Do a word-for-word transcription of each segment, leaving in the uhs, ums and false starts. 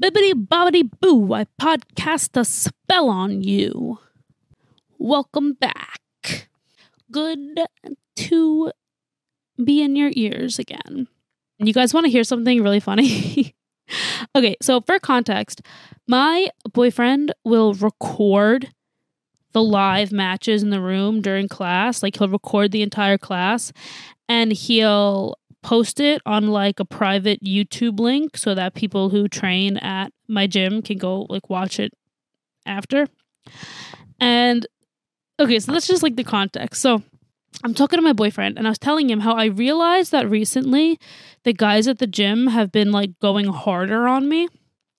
Bibbidi bobbidi boo, I podcast a spell on you. Welcome back. Good to be in your ears again. You guys want to hear something really funny? Okay, so for context, my boyfriend will record the live matches in the room during class. Like, he'll record the entire class and he'll post it on like a private YouTube link so that people who train at my gym can go like watch it after. And okay, so that's just like the context. So I'm talking to my boyfriend and I was telling him how I realized that recently the guys at the gym have been like going harder on me.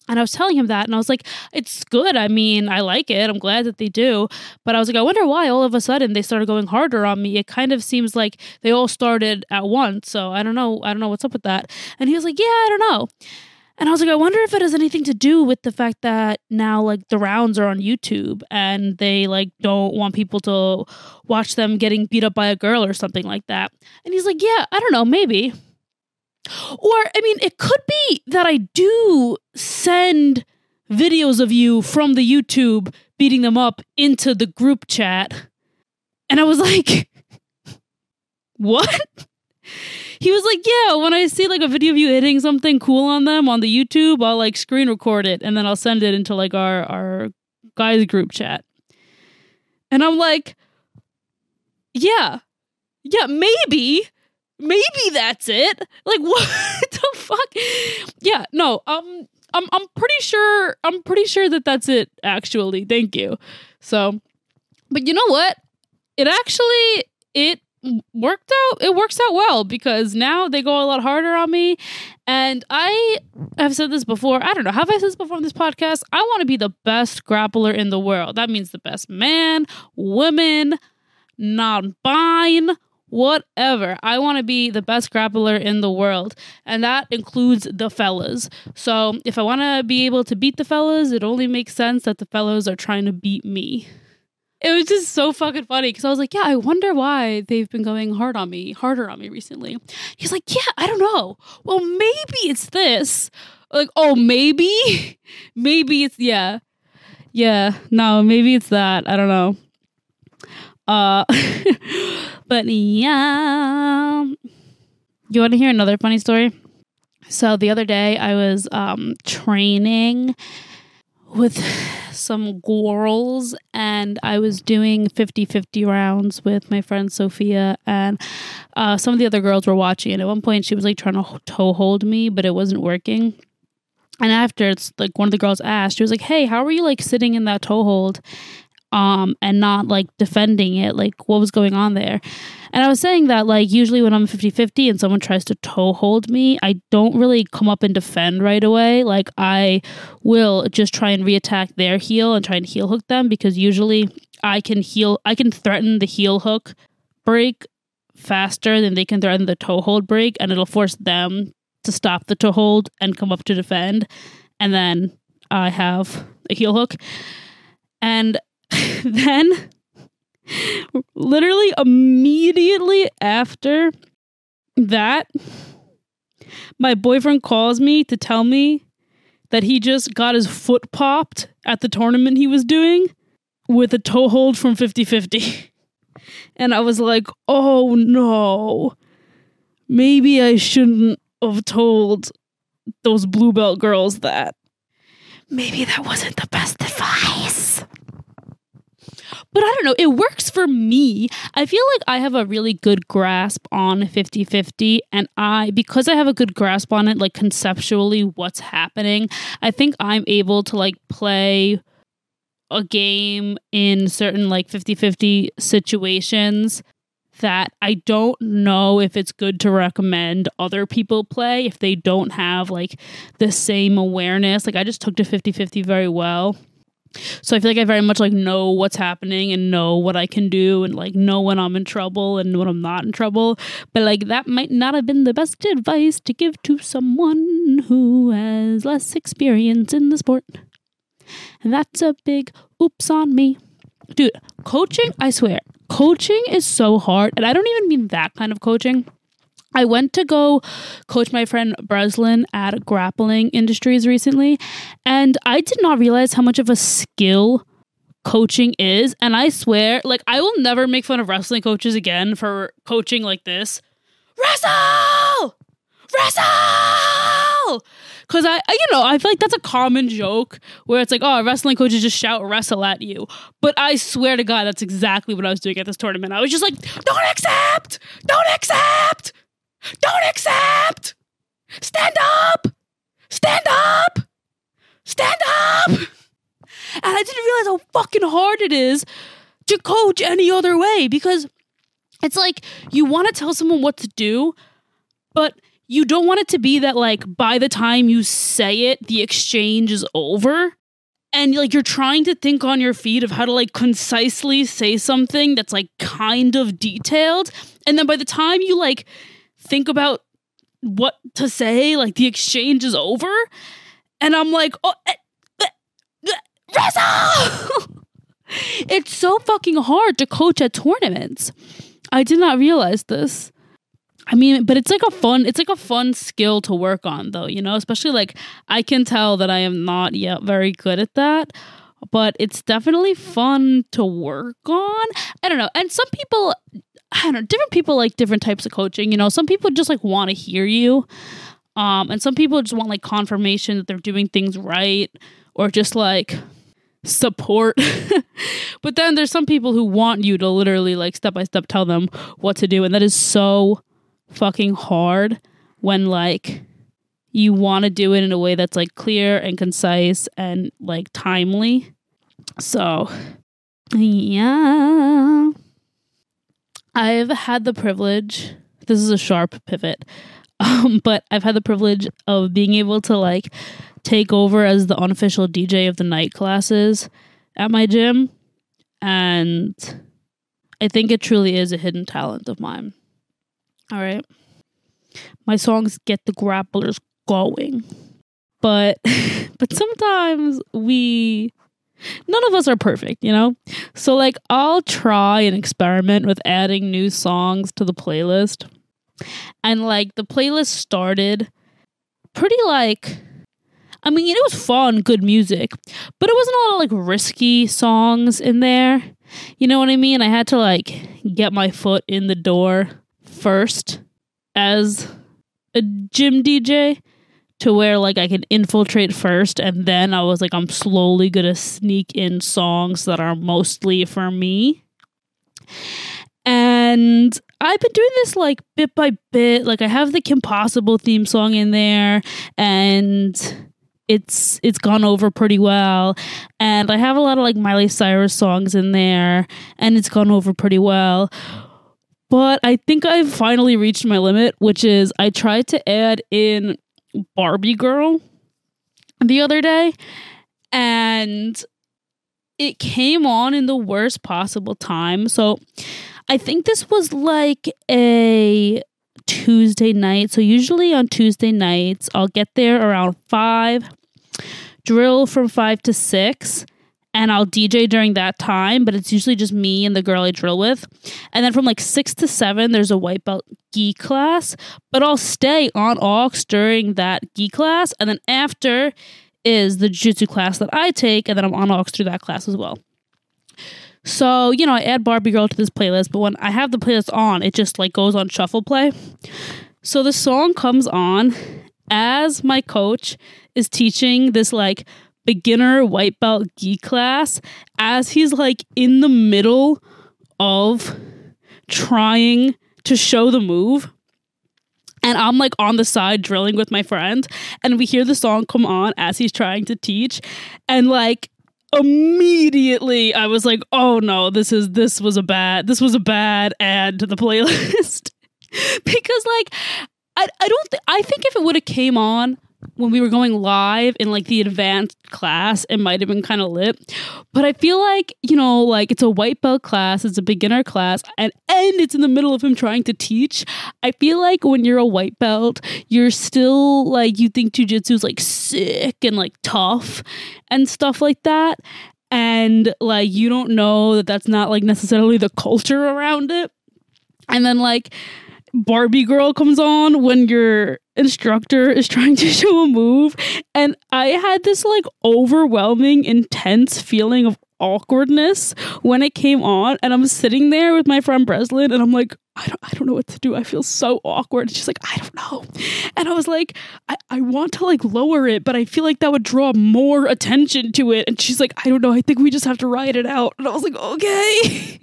And I was telling him that, and I was like, it's good. I mean, I like it. I'm glad that they do. But I was like, I wonder why all of a sudden they started going harder on me. It kind of seems like they all started at once. So I don't know. I don't know what's up with that. And he was like, yeah, I don't know. And I was like, I wonder if it has anything to do with the fact that now like the rounds are on YouTube and they like don't want people to watch them getting beat up by a girl or something like that. And he's like, yeah, I don't know, maybe. Or, I mean, it could be that I do send videos of you from the YouTube beating them up into the group chat. And I was like, what? He was like, yeah, when I see like a video of you hitting something cool on them on the YouTube, I'll like screen record it and then I'll send it into like our, our guys group chat. And I'm like, yeah, yeah, maybe. Maybe that's it. Like, what the fuck? Yeah, no. Um, I'm I'm pretty sure. I'm pretty sure that that's it. Actually, thank you. So, but you know what? It actually it worked out. It works out well because now they go a lot harder on me. And I have said this before. I don't know. Have I said this before on this podcast? I want to be the best grappler in the world. That means the best man, woman, non-bine. Whatever. I want to be the best grappler in the world. And that includes the fellas. So if I want to be able to beat the fellas, it only makes sense that the fellas are trying to beat me. It was just so fucking funny because I was like, yeah, I wonder why they've been going hard on me, harder on me recently. He's like, yeah, I don't know. Well, maybe it's this. Like, oh, maybe? Maybe it's, yeah. Yeah, no, maybe it's that. I don't know. Uh, but yeah, you want to hear another funny story? So the other day I was, um, training with some girls and I was doing fifty-fifty rounds with my friend Sophia, and, uh, some of the other girls were watching. And at one point she was like trying to toe hold me, but it wasn't working. And after it's like one of the girls asked, she was like, hey, how were you like sitting in that toe hold? Um, and not like defending it, like what was going on there? And I was saying that like usually when I'm fifty-fifty and someone tries to toe hold me, I don't really come up and defend right away. Like I will just try and reattack their heel and try and heel hook them, because usually I can heel, I can threaten the heel hook break faster than they can threaten the toe hold break, and it'll force them to stop the toe hold and come up to defend, and then I have a heel hook. And then, literally immediately after that, my boyfriend calls me to tell me that he just got his foot popped at the tournament he was doing with a toe hold from fifty-fifty. And I was like, oh no, maybe I shouldn't have told those blue belt girls that. Maybe that wasn't the best advice. But I don't know, it works for me. I feel like I have a really good grasp on fifty-fifty, and I, because I have a good grasp on it, like conceptually what's happening, I think I'm able to like play a game in certain like fifty-fifty situations that I don't know if it's good to recommend other people play if they don't have like the same awareness. Like I just took to fifty-fifty very well. So I feel like I very much like know what's happening and know what I can do and like know when I'm in trouble and when I'm not in trouble. But like that might not have been the best advice to give to someone who has less experience in the sport. And that's a big oops on me. Dude, coaching, I swear, coaching is so hard. And I don't even mean that kind of coaching. I went to go coach my friend Breslin at Grappling Industries recently, and I did not realize how much of a skill coaching is. And I swear, like, I will never make fun of wrestling coaches again for coaching like this. Wrestle! Wrestle! Because I, you know, I feel like that's a common joke where it's like, oh, wrestling coaches just shout wrestle at you. But I swear to God, that's exactly what I was doing at this tournament. I was just like, don't accept! Don't accept! Don't accept! Stand up! Stand up! Stand up! And I didn't realize how fucking hard it is to coach any other way, because it's like you want to tell someone what to do, but you don't want it to be that, like, by the time you say it, the exchange is over. And, like, you're trying to think on your feet of how to, like, concisely say something that's, like, kind of detailed. And then by the time you, like, think about what to say, like, the exchange is over. And I'm like, oh, eh, eh, eh, wrestle! It's so fucking hard to coach at tournaments. I did not realize this. I mean, but it's like a fun, it's like a fun skill to work on though, you know, especially like I can tell that I am not yet very good at that, but it's definitely fun to work on. I don't know. And some people, I don't know, different people like different types of coaching, you know, some people just like want to hear you. Um, and some people just want like confirmation that they're doing things right or just like support. But then there's some people who want you to literally like step by step tell them what to do. And that is so fucking hard when like you want to do it in a way that's like clear and concise and like timely. So yeah, I've had the privilege, this is a sharp pivot, um but I've had the privilege of being able to like take over as the unofficial D J of the night classes at my gym, and I think it truly is a hidden talent of mine. All right. My songs get the grapplers going. But but sometimes we, none of us are perfect, you know? So like I'll try and experiment with adding new songs to the playlist. And like the playlist started pretty like, I mean, it was fun, good music, but it wasn't a lot of like risky songs in there. You know what I mean? I had to like get my foot in the door first as a gym D J to where like I can infiltrate first, and then I was like, I'm slowly gonna sneak in songs that are mostly for me. And I've been doing this like bit by bit. Like I have the Kim Possible theme song in there, and it's it's gone over pretty well. And I have a lot of like Miley Cyrus songs in there, and it's gone over pretty well. But I think I've finally reached my limit, which is I tried to add in Barbie Girl the other day, and it came on in the worst possible time. So I think this was like a Tuesday night. So usually on Tuesday nights, I'll get there around five, drill from five to six. And I'll D J during that time, but it's usually just me and the girl I drill with. And then from like six to seven, there's a white belt gi class, but I'll stay on aux during that gi class. And then after is the jiu-jitsu class that I take, and then I'm on aux through that class as well. So, you know, I add Barbie Girl to this playlist, but when I have the playlist on, it just like goes on shuffle play. So the song comes on as my coach is teaching this like beginner white belt gi class, as he's like in the middle of trying to show the move, and I'm like on the side drilling with my friend, and we hear the song come on as he's trying to teach, and like immediately I was like, oh no, this is this was a bad this was a bad add to the playlist. Because like I, I don't th- I think if it would have came on when we were going live in like the advanced class, it might have been kind of lit. But I feel like, you know, like it's a white belt class, it's a beginner class, and, and it's in the middle of him trying to teach. I feel like when you're a white belt, you're still like, you think jujitsu is like sick and like tough and stuff like that. And like, you don't know that that's not like necessarily the culture around it. And then like, Barbie Girl comes on when your instructor is trying to show a move, and I had this like overwhelming, intense feeling of awkwardness when it came on, and I'm sitting there with my friend Breslin, and I'm like, I don't, I don't know what to do. I feel so awkward. And she's like, I don't know. And I was like, I, I want to like lower it, but I feel like that would draw more attention to it. And she's like, I don't know. I think we just have to ride it out. And I was like, okay.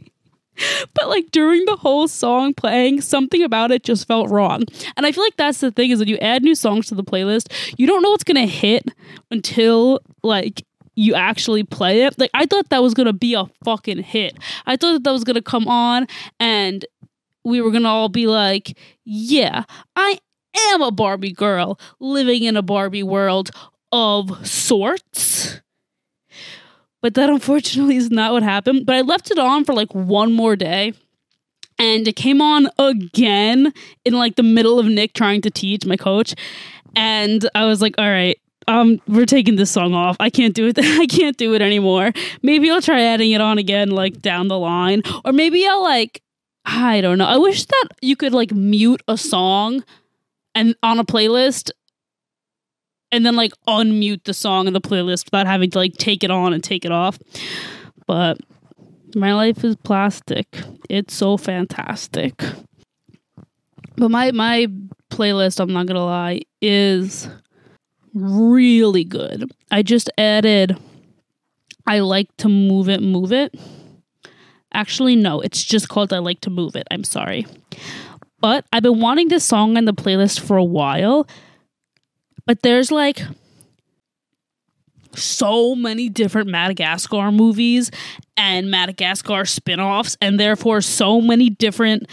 But like during the whole song playing, something about it just felt wrong. And I feel like that's the thing, is that you add new songs to the playlist, you don't know what's going to hit until like you actually play it. Like I thought that was going to be a fucking hit. I thought that, that was going to come on and we were going to all be like, yeah, I am a Barbie girl living in a Barbie world of sorts. But that unfortunately is not what happened. But I left it on for like one more day. And it came on again in like the middle of Nick trying to teach, my coach. And I was like, all right, um, we're taking this song off. I can't do it. I can't do it anymore. Maybe I'll try adding it on again, like down the line. Or maybe I'll like, I don't know. I wish that you could like mute a song and on a playlist and then like unmute the song in the playlist without having to like take it on and take it off. But my life is plastic. It's so fantastic. But my, my playlist, I'm not gonna lie, is really good. I just added I Like to Move It, Move It. Actually, no, it's just called I Like to Move It. I'm sorry. But I've been wanting this song on the playlist for a while. But there's like so many different Madagascar movies and Madagascar spinoffs, and therefore so many different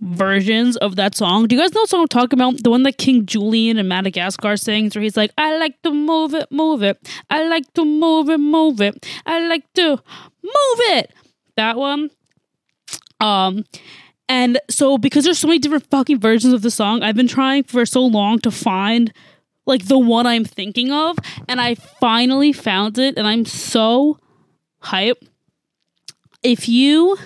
versions of that song. Do you guys know what song I'm talking about? The one that King Julian in Madagascar sings, where he's like, I like to move it, move it. I like to move it, move it. I like to move it. That one. Um... And so because there's so many different fucking versions of the song, I've been trying for so long to find like the one I'm thinking of, and I finally found it, and I'm so hype. If you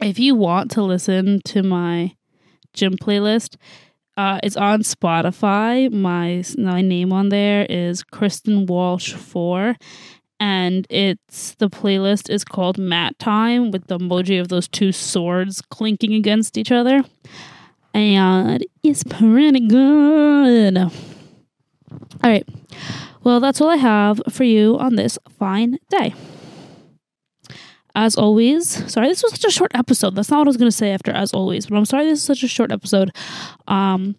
if you want to listen to my gym playlist, uh, it's on Spotify. My my name on there is Kristen Walsh four. And it's the playlist is called Mat Time, with the emoji of those two swords clinking against each other. And it's pretty good. All right. Well, that's all I have for you on this fine day. As always, sorry, this was such a short episode. That's not what I was going to say after as always, but I'm sorry this is such a short episode. Um...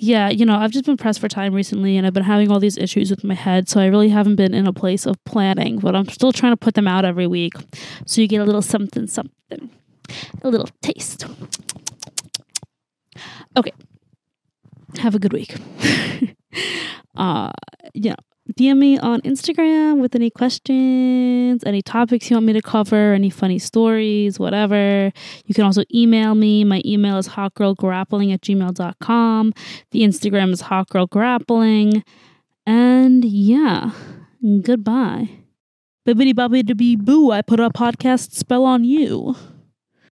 Yeah, you know, I've just been pressed for time recently, and I've been having all these issues with my head, so I really haven't been in a place of planning, but I'm still trying to put them out every week, so you get a little something, something, a little taste. Okay, have a good week. uh, you know, D M me on Instagram with any questions, any topics you want me to cover, any funny stories, whatever. You can also email me. My email is hotgirlgrappling at gmail dot com. The Instagram is hotgirlgrappling. And yeah, goodbye. Bibbidi bobbidi boo, I put a podcast spell on you.